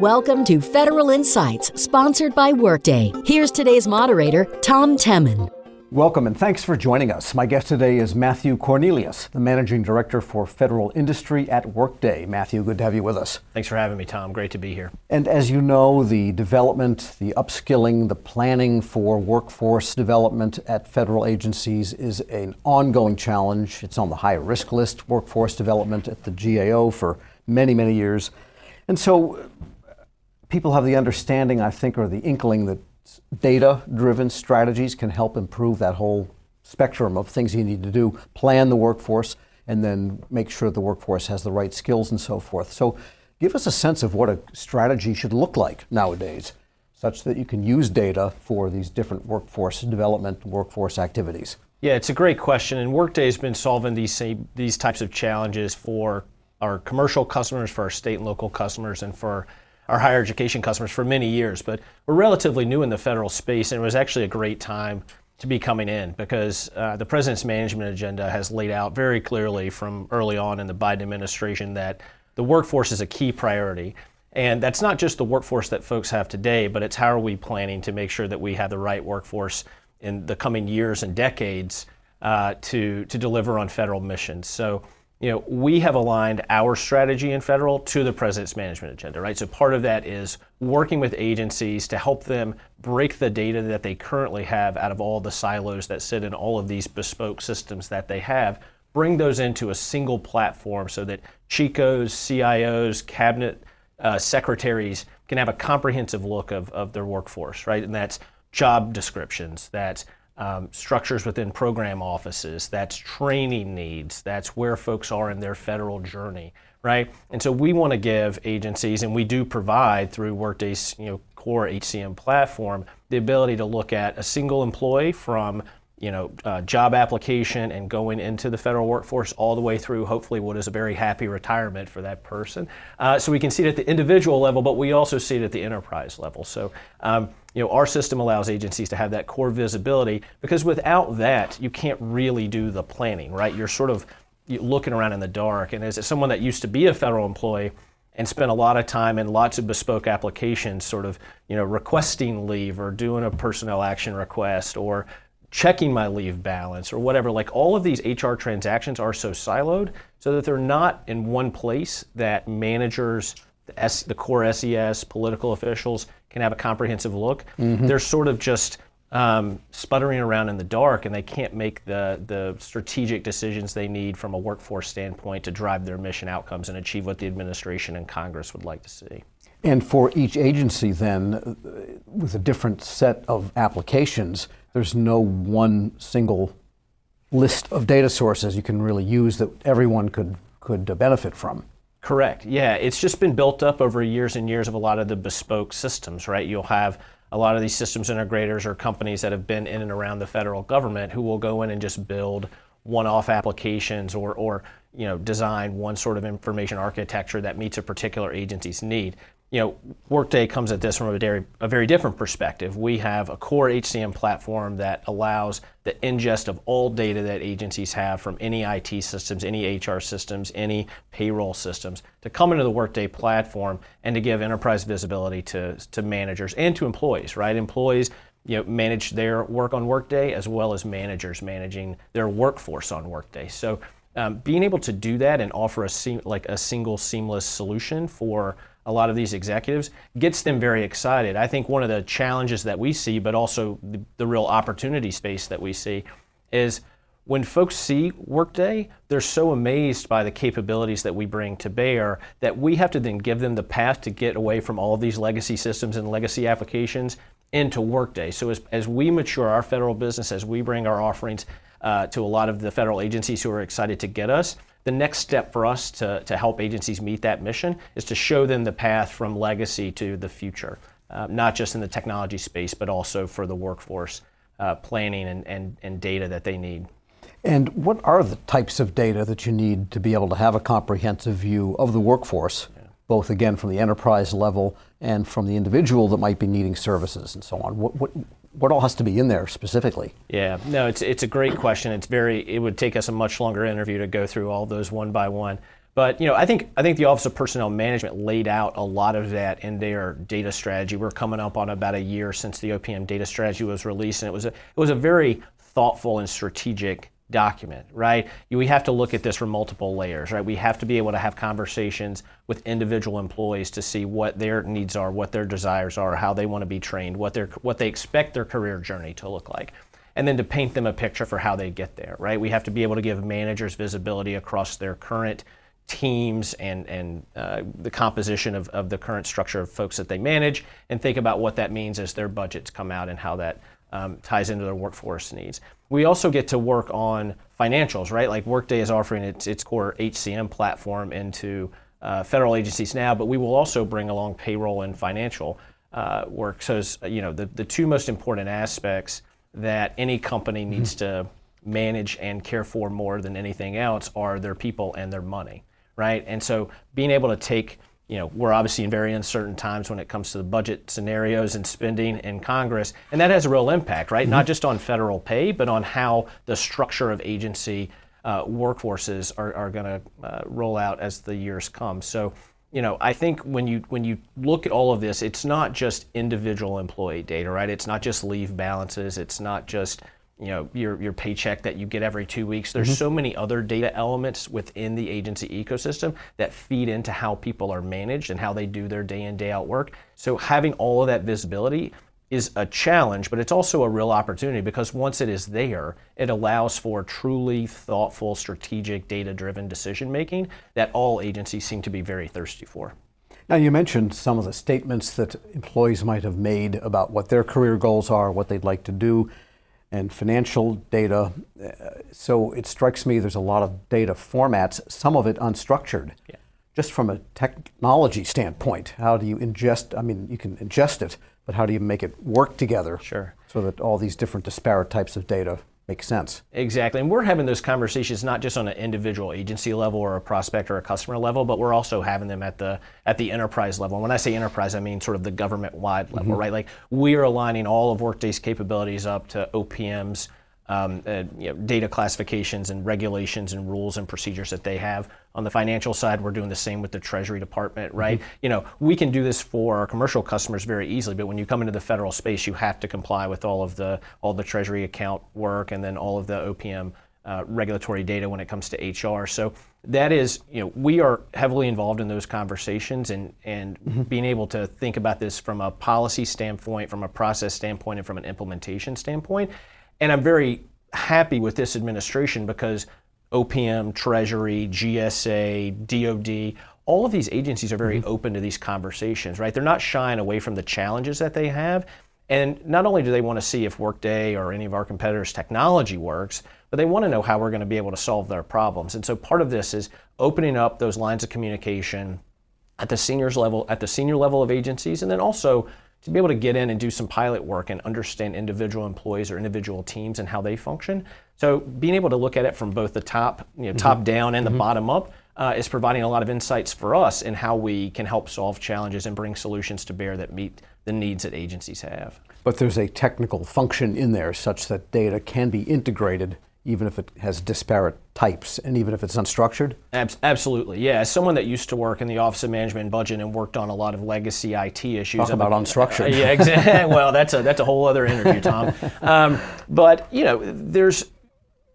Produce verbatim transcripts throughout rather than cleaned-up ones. Welcome to Federal Insights, sponsored by Workday. Here's today's moderator, Tom Temin. Welcome and thanks for joining us. My guest today is Matthew Cornelius, the Managing Director for Federal Industry at Workday. Matthew, good to have you with us. Thanks for having me, Tom. Great to be here. And as you know, the development, the upskilling, the planning for workforce development at federal agencies is an ongoing challenge. It's on the high risk list, workforce development at the G A O for many, many years. And so people have the understanding, I think, or the inkling that data-driven strategies can help improve that whole spectrum of things you need to do, plan the workforce, and then make sure the workforce has the right skills and so forth. So give us a sense of what a strategy should look like nowadays, such that you can use data for these different workforce development, workforce activities. Yeah, it's a great question, and Workday has been solving these same, these types of challenges for our commercial customers, for our state and local customers, and for our higher education customers for many years, but we're relatively new in the federal space, and it was actually a great time to be coming in because uh, the President's management agenda has laid out very clearly from early on in the Biden administration that the workforce is a key priority. And that's not just the workforce that folks have today, but it's how are we planning to make sure that we have the right workforce in the coming years and decades uh, to, to deliver on federal missions. So, you know, we have aligned our strategy in federal to the President's management agenda, right? So part of that is working with agencies to help them break the data that they currently have out of all the silos that sit in all of these bespoke systems that they have, bring those into a single platform so that C H C Os, C I Os, cabinet uh, secretaries can have a comprehensive look of, of their workforce, right? And that's job descriptions, that's Um, structures within program offices, that's training needs, that's where folks are in their federal journey, right? And so we want to give agencies, and we do provide through Workday's you know, core H C M platform, the ability to look at a single employee from you know, uh, job application and going into the federal workforce all the way through hopefully what is a very happy retirement for that person. Uh, so we can see it at the individual level, but we also see it at the enterprise level. So um, you know, our system allows agencies to have that core visibility because without that, you can't really do the planning, right? You're sort of looking around in the dark. And as someone that used to be a federal employee and spent a lot of time in lots of bespoke applications sort of you know, requesting leave or doing a personnel action request or checking my leave balance or whatever, like all of these H R transactions are so siloed so that they're not in one place that managers, the, S, the core S E S, political officials can have a comprehensive look. Mm-hmm. They're sort of just um, sputtering around in the dark and they can't make the, the strategic decisions they need from a workforce standpoint to drive their mission outcomes and achieve what the administration and Congress would like to see. And for each agency then, with a different set of applications, there's no one single list of data sources you can really use that everyone could could benefit from. Correct. Yeah, it's just been built up over years and years of a lot of the bespoke systems, right? You'll have a lot of these systems integrators or companies that have been in and around the federal government who will go in and just build one-off applications or or you know design one sort of information architecture that meets a particular agency's need. You know, Workday comes at this from a very, a very different perspective. We have a core H C M platform that allows the ingest of all data that agencies have from any I T systems, any H R systems, any payroll systems to come into the Workday platform and to give enterprise visibility to, to managers and to employees, right? Employees you know, manage their work on Workday as well as managers managing their workforce on Workday. So um, being able to do that and offer a se- like a single seamless solution for a lot of these executives gets them very excited. I think one of the challenges that we see, but also the, the real opportunity space that we see, is when folks see Workday, they're so amazed by the capabilities that we bring to bear that we have to then give them the path to get away from all of these legacy systems and legacy applications into Workday. So as, as we mature our federal business, as we bring our offerings uh, to a lot of the federal agencies who are excited to get us, the next step for us to, to help agencies meet that mission is to show them the path from legacy to the future, uh, not just in the technology space, but also for the workforce uh, planning and, and, and data that they need. And what are the types of data that you need to be able to have a comprehensive view of the workforce, yeah. both again from the enterprise level and from the individual that might be needing services and so on? What, what, What all has to be in there specifically? Yeah, no, it's it's a great question. It's very, it would take us a much longer interview to go through all those one by one. But you know, I think I think the Office of Personnel Management laid out a lot of that in their data strategy. We're coming up on about a year since the O P M data strategy was released, and it was a, it was a very thoughtful and strategic document, right? We have to look at this from multiple layers, right? We have to be able to have conversations with individual employees to see what their needs are, what their desires are, how they want to be trained, what their what they expect their career journey to look like, and then to paint them a picture for how they get there, right? We have to be able to give managers visibility across their current teams and, and uh, the composition of, of the current structure of folks that they manage, and think about what that means as their budgets come out and how that Um, ties into their workforce needs. We also get to work on financials, right? Like Workday is offering its, its core H C M platform into uh, federal agencies now, but we will also bring along payroll and financial uh, work. So, you know, the, the two most important aspects that any company needs mm-hmm. to manage and care for more than anything else are their people and their money, right? And so being able to take, you know, we're obviously in very uncertain times when it comes to the budget scenarios and spending in Congress, and that has a real impact, right? Mm-hmm. Not just on federal pay, but on how the structure of agency uh, workforces are, are going to uh, roll out as the years come. So, you know, I think when you when you look at all of this, it's not just individual employee data, right? It's not just leave balances. It's not just, you know, your your paycheck that you get every two weeks. There's mm-hmm. so many other data elements within the agency ecosystem that feed into how people are managed and how they do their day in, day out work. So having all of that visibility is a challenge, but it's also a real opportunity, because once it is there, it allows for truly thoughtful, strategic, data-driven decision-making that all agencies seem to be very thirsty for. Now, you mentioned some of the statements that employees might have made about what their career goals are, what they'd like to do, and financial data. So it strikes me there's a lot of data formats, some of it unstructured. Yeah. Just from a technology standpoint, how do you ingest, I mean, you can ingest it, but how do you make it work together? Sure. So that all these different disparate types of data make sense. Exactly, and we're having those conversations not just on an individual agency level or a prospect or a customer level, but we're also having them at the at the enterprise level. And when I say enterprise, I mean sort of the government-wide level, mm-hmm. right? Like, we are aligning all of Workday's capabilities up to O P M's um, uh, you know, data classifications and regulations and rules and procedures that they have. On the financial side, we're doing the same with the Treasury Department, right? Mm-hmm. You know, we can do this for our commercial customers very easily, but when you come into the federal space, you have to comply with all of the all the Treasury account work and then all of the O P M uh, regulatory data when it comes to H R. So that is, you know, we are heavily involved in those conversations and, and mm-hmm. being able to think about this from a policy standpoint, from a process standpoint, and from an implementation standpoint. And I'm very happy with this administration, because O P M, Treasury, G S A, D O D, all of these agencies are very mm-hmm. open to these conversations, right? They're not shying away from the challenges that they have. And not only do they want to see if Workday or any of our competitors' technology works, but they want to know how we're going to be able to solve their problems. And so part of this is opening up those lines of communication at the seniors level, at the senior level of agencies, and then also to be able to get in and do some pilot work and understand individual employees or individual teams and how they function. So being able to look at it from both the top, you know, mm-hmm. top down and the mm-hmm. bottom up uh, is providing a lot of insights for us in how we can help solve challenges and bring solutions to bear that meet the needs that agencies have. But there's a technical function in there such that data can be integrated even if it has disparate types and even if it's unstructured? Ab- absolutely, yeah. As someone that used to work in the Office of Management and Budget and worked on a lot of legacy I T issues. Talk about I'm, unstructured. Uh, yeah, exactly. Well, that's a, that's a whole other interview, Tom. Um, but, you know, there's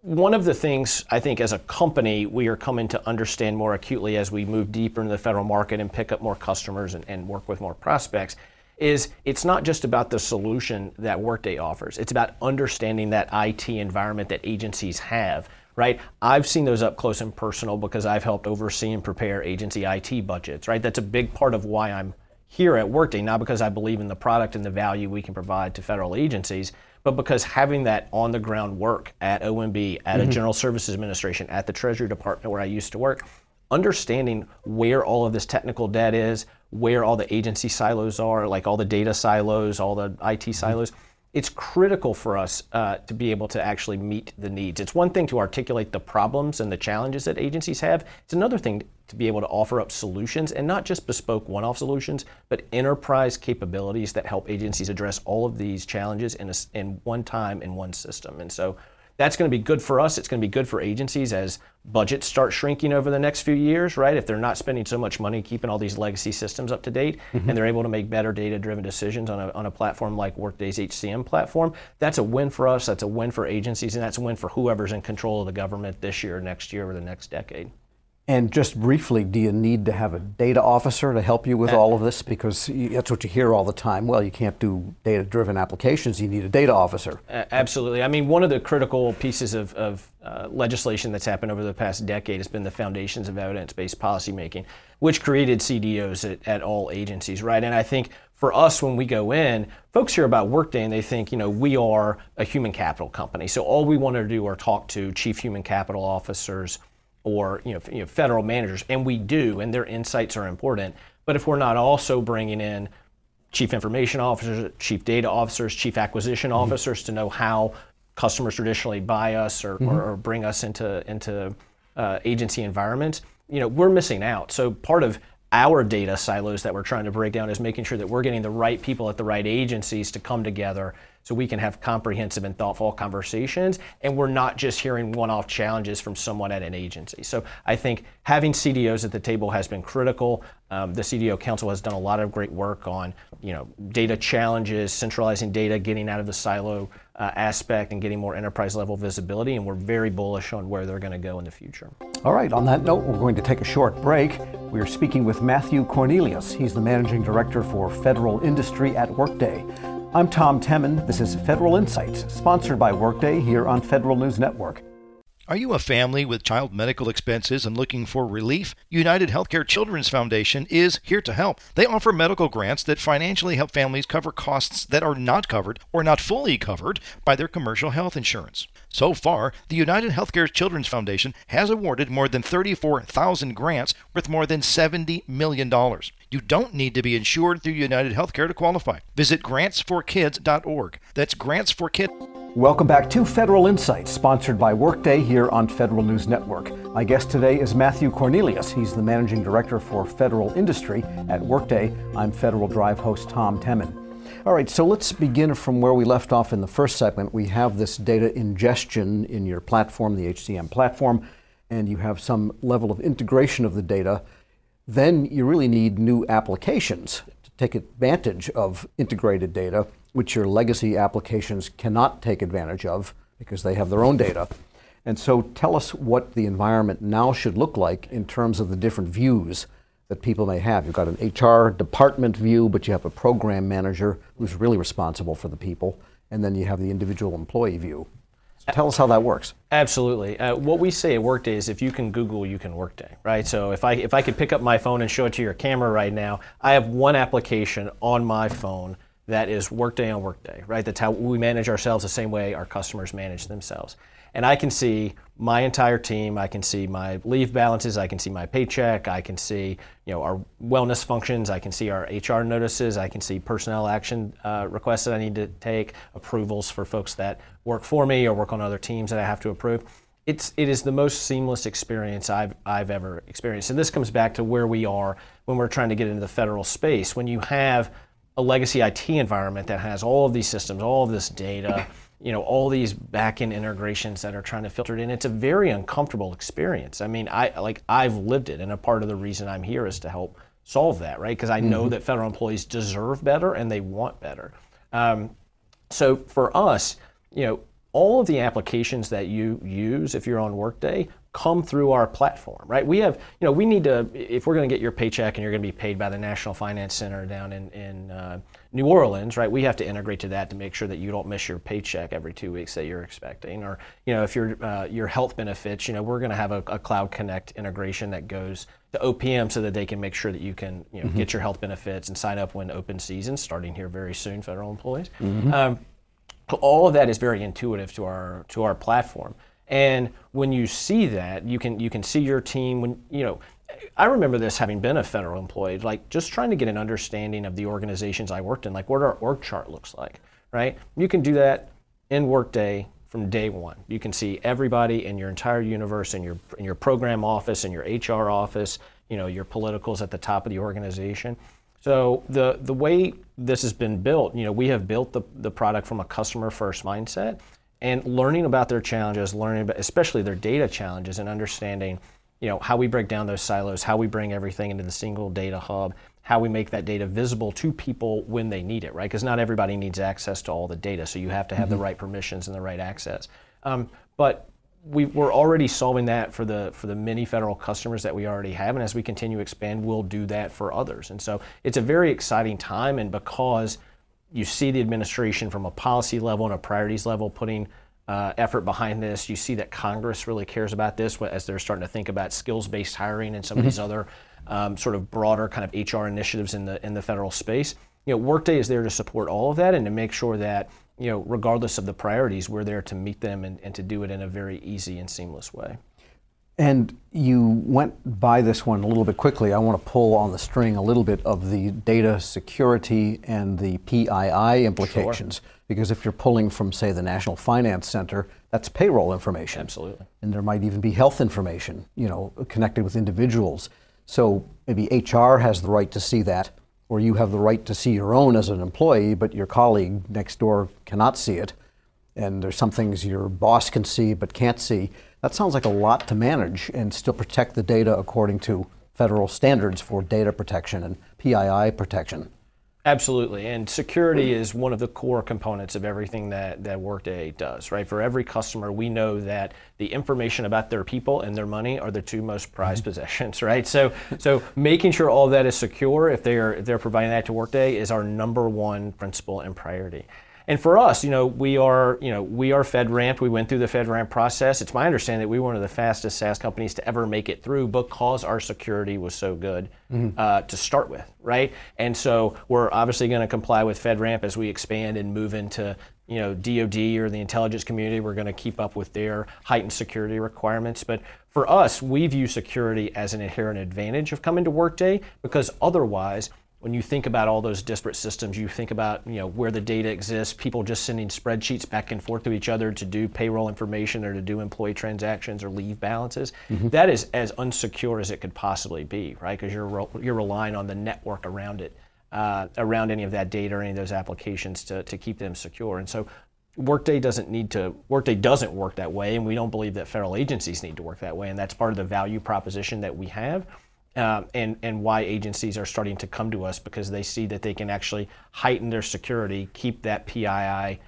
one of the things I think as a company we are coming to understand more acutely as we move deeper into the federal market and pick up more customers and, and work with more prospects, is it's not just about the solution that Workday offers. It's about understanding that I T environment that agencies have, right? I've seen those up close and personal because I've helped oversee and prepare agency I T budgets, right? That's a big part of why I'm here at Workday, not because I believe in the product and the value we can provide to federal agencies, but because having that on the ground work at O M B, at mm-hmm. a General Services Administration, at the Treasury Department where I used to work, understanding where all of this technical debt is, where all the agency silos are, like all the data silos, all the I T silos, it's critical for us uh, to be able to actually meet the needs. It's one thing to articulate the problems and the challenges that agencies have. It's another thing to be able to offer up solutions, and not just bespoke one-off solutions, but enterprise capabilities that help agencies address all of these challenges in, a, in one time in one system. And so That's going to be good for us. It's going to be good for agencies as budgets start shrinking over the next few years, right? If they're not spending so much money keeping all these legacy systems up to date, mm-hmm. and they're able to make better data-driven decisions on a, on a platform like Workday's H C M platform, that's a win for us, that's a win for agencies, and that's a win for whoever's in control of the government this year, next year, or the next decade. And just briefly, do you need to have a data officer to help you with all of this? Because that's what you hear all the time. Well, you can't do data-driven applications. You need a data officer. Absolutely. I mean, one of the critical pieces of, of uh, legislation that's happened over the past decade has been the foundations of evidence-based policymaking, which created C D Os at, at all agencies, right? And I think for us, when we go in, folks hear about Workday and they think, you know, we are a human capital company. So all we want to do are talk to chief human capital officers, or you know, you know, federal managers, and we do, and their insights are important. But if we're not also bringing in chief information officers, chief data officers, chief acquisition mm-hmm. officers to know how customers traditionally buy us or, mm-hmm. or, or bring us into into uh, agency environments, you know, we're missing out. So part of our data silos that we're trying to break down is making sure that we're getting the right people at the right agencies to come together so we can have comprehensive and thoughtful conversations, and we're not just hearing one-off challenges from someone at an agency. So I think having C D Os at the table has been critical. Um, the C D O Council has done a lot of great work on, you know, data challenges, centralizing data, getting out of the silo uh, aspect, and getting more enterprise-level visibility, and we're very bullish on where they're going to go in the future. All right, on that note, we're going to take a short break. We're speaking with Matthew Cornelius. He's the Managing Director for Federal Industry at Workday. I'm Tom Temin. This is Federal Insights, sponsored by Workday here on Federal News Network. Are you a family with child medical expenses and looking for relief? United Healthcare Children's Foundation is here to help. They offer medical grants that financially help families cover costs that are not covered or not fully covered by their commercial health insurance. So far, the United Healthcare Children's Foundation has awarded more than thirty-four thousand grants worth more than seventy million dollars. You don't need to be insured through United Healthcare to qualify. Visit grants for kids dot org. That's grants for kids dot org. Welcome back to Federal Insights, sponsored by Workday here on Federal News Network. My guest today is Matthew Cornelius. He's the Managing Director for Federal Industry at Workday. I'm Federal Drive host Tom Temin. All right, so let's begin from where we left off in the first segment. We have this data ingestion in your platform, the H C M platform, and you have some level of integration of the data. Then you really need new applications to take advantage of integrated data, which your legacy applications cannot take advantage of because they have their own data. And so tell us what the environment now should look like in terms of the different views that people may have. You've got an H R department view, but you have a program manager who's really responsible for the people, and then you have the individual employee view. Tell us how that works. Absolutely. Uh, what we say at Workday is if you can Google, you can Workday, right? So if I if I could pick up my phone and show it to your camera right now, I have one application on my phone that is Workday on Workday, right? That's how we manage ourselves the same way our customers manage themselves. And I can see my entire team, I can see my leave balances, I can see my paycheck, I can see, you know, our wellness functions, I can see our H R notices, I can see personnel action uh, requests that I need to take, approvals for folks that work for me or work on other teams that I have to approve. It's it is the most seamless experience I've I've ever experienced. And this comes back to where we are when we're trying to get into the federal space. When you have a legacy I T environment that has all of these systems, all of this data, you know, all these back-end integrations that are trying to filter it in, it's a very uncomfortable experience. I mean, I like I've lived it, and a part of the reason I'm here is to help solve that, right? Because I know mm-hmm. that federal employees deserve better and they want better. Um, so for us, you know, all of the applications that you use if you're on Workday come through our platform, right? We have, you know, we need to, if we're going to get your paycheck and you're going to be paid by the National Finance Center down in, in uh, New Orleans, right? We have to integrate to that to make sure that you don't miss your paycheck every two weeks that you're expecting. Or, you know, if you're, uh, your health benefits, you know, we're going to have a, a Cloud Connect integration that goes to O P M so that they can make sure that you can, you know, mm-hmm. get your health benefits and sign up when open season, starting here very soon, federal employees. Mm-hmm. Um, all of that is very intuitive to our to our platform. And when you see that, you can you can see your team. When you know, I remember this having been a federal employee, like just trying to get an understanding of the organizations I worked in, like what our org chart looks like, right? You can do that in Workday from day one. You can see everybody in your entire universe, in your in your program office, in your H R office, you know, your politicals at the top of the organization. So the the way this has been built, you know, we have built the the product from a customer first mindset. and learning about their challenges, learning about especially their data challenges, and understanding, you know, how we break down those silos, how we bring everything into the single data hub, how we make that data visible to people when they need it, right? Because not everybody needs access to all the data, so you have to have mm-hmm. the right permissions and the right access. Um, but we, we're already solving that for the for the many federal customers that we already have, and as we continue to expand, we'll do that for others. And so it's a very exciting time, and because you see the administration from a policy level and a priorities level putting uh, effort behind this. You see that Congress really cares about this as they're starting to think about skills-based hiring and some mm-hmm. of these other um, sort of broader kind of H R initiatives in the in the federal space. You know, Workday is there to support all of that and to make sure that, you know, regardless of the priorities, we're there to meet them and, and to do it in a very easy and seamless way. And you went by this one a little bit quickly. I want to pull on the string a little bit of the data security and the P I I implications. Sure. Because if you're pulling from, say, the National Finance Center, that's payroll information. Absolutely. And there might even be health information, you know, connected with individuals. So maybe H R has the right to see that, or you have the right to see your own as an employee, but your colleague next door cannot see it. And there's some things your boss can see but can't see. That sounds like a lot to manage and still protect the data according to federal standards for data protection and P I I protection. Absolutely, and security is one of the core components of everything that, that Workday does, right? For every customer, we know that the information about their people and their money are the two most prized mm-hmm. possessions, right? So so making sure all that is secure, if they're, if they're providing that to Workday, is our number one principle and priority. And for us, you know, we are, you know, we are FedRAMP. We went through the FedRAMP process. It's my understanding that we were one of the fastest SaaS companies to ever make it through because our security was so good mm-hmm. uh, to start with, right? And so we're obviously going to comply with FedRAMP as we expand and move into, you know, D O D or the intelligence community. We're going to keep up with their heightened security requirements. But for us, we view security as an inherent advantage of coming to Workday, because otherwise, when you think about all those disparate systems, you think about, you know, where the data exists, people just sending spreadsheets back and forth to each other to do payroll information or to do employee transactions or leave balances. Mm-hmm. That is as unsecure as it could possibly be, right? Because you're re- you're relying on the network around it, uh, around any of that data or any of those applications to, to keep them secure. And so Workday doesn't need to, Workday doesn't work that way, and we don't believe that federal agencies need to work that way, and that's part of the value proposition that we have. Um, and, and why agencies are starting to come to us, because they see that they can actually heighten their security, keep that P I I,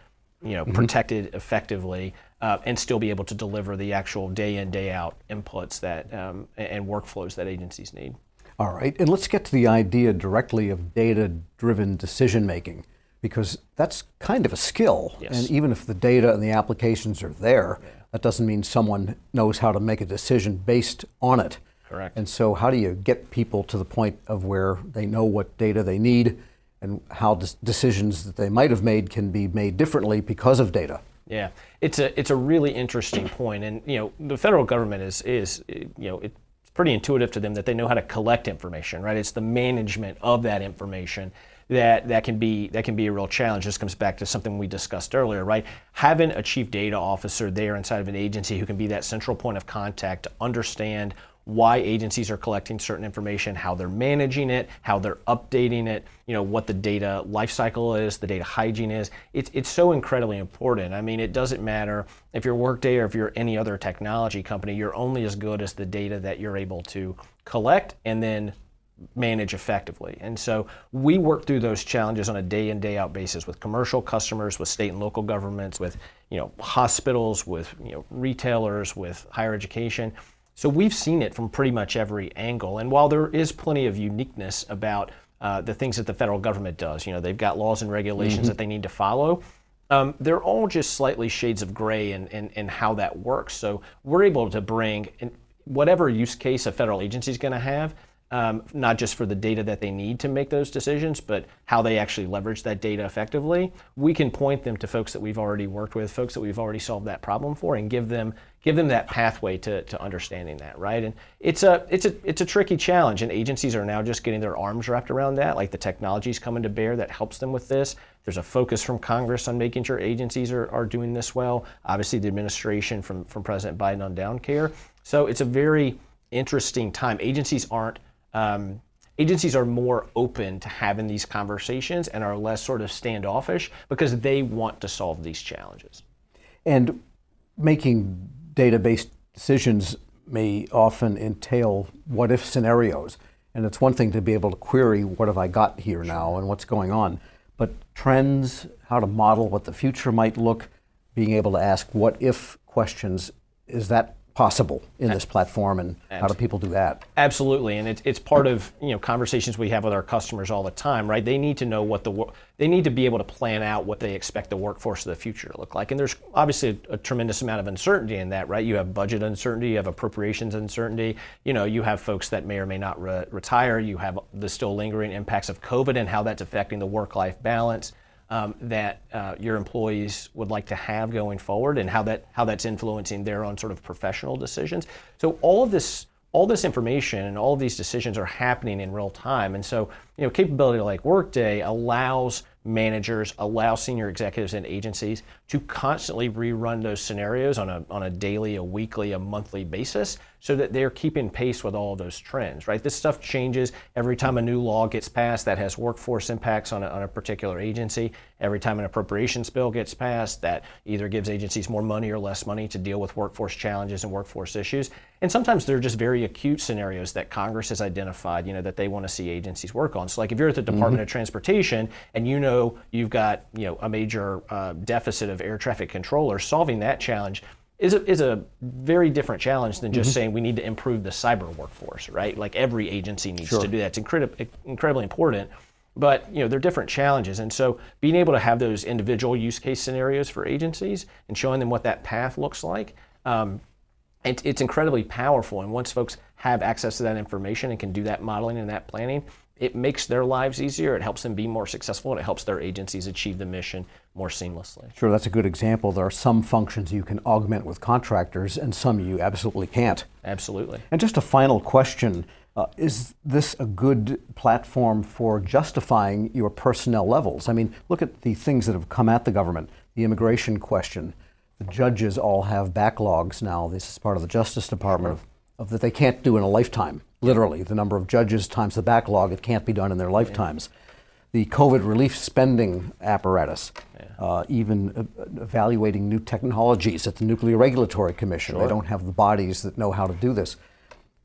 you know, mm-hmm. protected effectively, uh, and still be able to deliver the actual day in, day out inputs that um, and workflows that agencies need. All right, and let's get to the idea directly of data-driven decision-making, because that's kind of a skill. Yes. And even if the data and the applications are there, yeah. that doesn't mean someone knows how to make a decision based on it. Correct. And so how do you get people to the point of where they know what data they need and how des- decisions that they might have made can be made differently because of data? Yeah, it's a it's a really interesting point. And, you know, the federal government is, is you know, it's pretty intuitive to them that they know how to collect information, right? It's the management of that information that, that can be that can be a real challenge. This comes back to something we discussed earlier, right? Having a chief data officer there inside of an agency who can be that central point of contact to understand why agencies are collecting certain information, how they're managing it, how they're updating it, you know, what the data lifecycle is, the data hygiene is. It's it's so incredibly important. I mean, it doesn't matter if you're Workday or if you're any other technology company, you're only as good as the data that you're able to collect and then manage effectively. And so we work through those challenges on a day in, day out basis with commercial customers, with state and local governments, with, you know, hospitals, with, you know, retailers, with higher education. So we've seen it from pretty much every angle. And while there is plenty of uniqueness about uh, the things that the federal government does, you know, they've got laws and regulations mm-hmm. that they need to follow, um, they're all just slightly shades of gray in, in, in how that works. So we're able to bring in whatever use case a federal agency is going to have, um, not just for the data that they need to make those decisions, but how they actually leverage that data effectively. We can point them to folks that we've already worked with, folks that we've already solved that problem for, and give them give them that pathway to, to understanding that, right? And it's a it's a it's a tricky challenge, and agencies are now just getting their arms wrapped around that. Like, the technology's coming to bear that helps them with this. There's a focus from Congress on making sure agencies are, are doing this well. Obviously, the administration from, from President Biden on down care. So it's a very interesting time. Agencies aren't um, agencies are more open to having these conversations and are less sort of standoffish because they want to solve these challenges. And making data-based decisions may often entail what-if scenarios. And it's one thing to be able to query, what have I got here now and what's going on? But trends, how to model what the future might look, being able to ask what-if questions, is that possible in this platform, and Absolutely. How do people do that? Absolutely, and it's it's part of you know conversations we have with our customers all the time, right? They need to know what the wor- they need to be able to plan out what they expect the workforce of the future to look like, and there's obviously a, a tremendous amount of uncertainty in that, right? You have budget uncertainty, you have appropriations uncertainty, you know, you have folks that may or may not re- retire, you have the still lingering impacts of COVID and how that's affecting the work-life balance. Um, that uh, your employees would like to have going forward, and how that how that's influencing their own sort of professional decisions. So all of this all this information and all of these decisions are happening in real time. And so you know capability like Workday allows managers, allows senior executives and agencies to constantly rerun those scenarios on a on a daily, a weekly, a monthly basis, so that they're keeping pace with all of those trends, right? This stuff changes every time a new law gets passed that has workforce impacts on a, on a particular agency. Every time an appropriations bill gets passed that either gives agencies more money or less money to deal with workforce challenges and workforce issues. And sometimes they're just very acute scenarios that Congress has identified, you know, that they want to see agencies work on. So like if you're at the Department mm-hmm. of Transportation and you know you've got, you know, a major uh, deficit of air traffic controllers, solving that challenge is a, is a very different challenge than just mm-hmm. saying we need to improve the cyber workforce, right? Like every agency needs sure. to do that. It's incredib- incredibly important, but you know, they're different challenges. And so being able to have those individual use case scenarios for agencies and showing them what that path looks like, um, it, it's incredibly powerful. And once folks have access to that information and can do that modeling and that planning, it makes their lives easier, it helps them be more successful, and it helps their agencies achieve the mission more seamlessly. Sure, that's a good example. There are some functions you can augment with contractors and some you absolutely can't. Absolutely. And just a final question, uh, is this a good platform for justifying your personnel levels? I mean, look at the things that have come at the government, the immigration question. The judges all have backlogs now. This is part of the Justice Department of, of that they can't do in a lifetime. Literally, the number of judges times the backlog, it can't be done in their lifetimes. Yeah. The COVID relief spending apparatus, yeah. uh, even evaluating new technologies at the Nuclear Regulatory Commission. Sure. They don't have the bodies that know how to do this.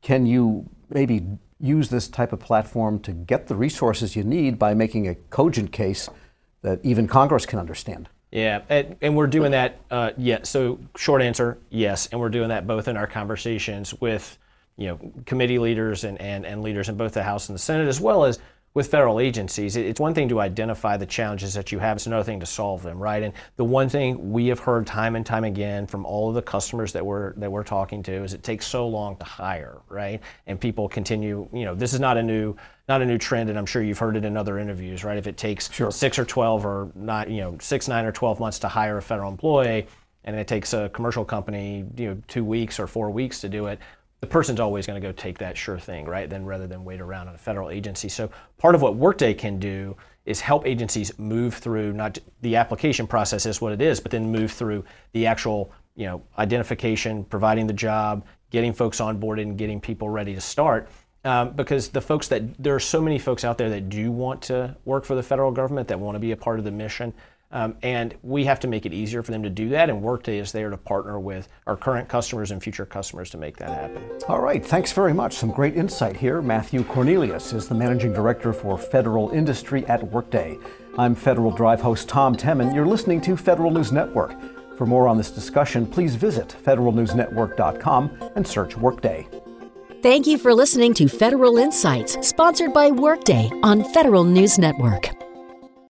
Can you maybe use this type of platform to get the resources you need by making a cogent case that even Congress can understand? Yeah, and, and we're doing that, uh, yeah, so short answer, yes, and we're doing that both in our conversations with you know, committee leaders and, and, and leaders in both the House and the Senate, as well as with federal agencies. It's one thing to identify the challenges that you have, it's another thing to solve them, right? And the one thing we have heard time and time again from all of the customers that we're that we're talking to is it takes so long to hire, right? And people continue, you know, this is not a new not a new trend, and I'm sure you've heard it in other interviews, right? If it takes sure. six or twelve or not, you know, six, nine or twelve months to hire a federal employee, and it takes a commercial company, you know, two weeks or four weeks to do it, the person's always going to go take that sure thing, right? Then rather than wait around on a federal agency. So part of what Workday can do is help agencies move through, not the application process is what it is, but then move through the actual, you know, identification, providing the job, getting folks onboarded and getting people ready to start. Um, because the folks that, there are so many folks out there that do want to work for the federal government, that want to be a part of the mission. Um, and we have to make it easier for them to do that, and Workday is there to partner with our current customers and future customers to make that happen. All right, thanks very much. Some great insight here. Matthew Cornelius is the Managing Director for Federal Industry at Workday. I'm Federal Drive host Tom Temin. You're listening to Federal News Network. For more on this discussion, please visit federal news network dot com and search Workday. Thank you for listening to Federal Insights, sponsored by Workday on Federal News Network.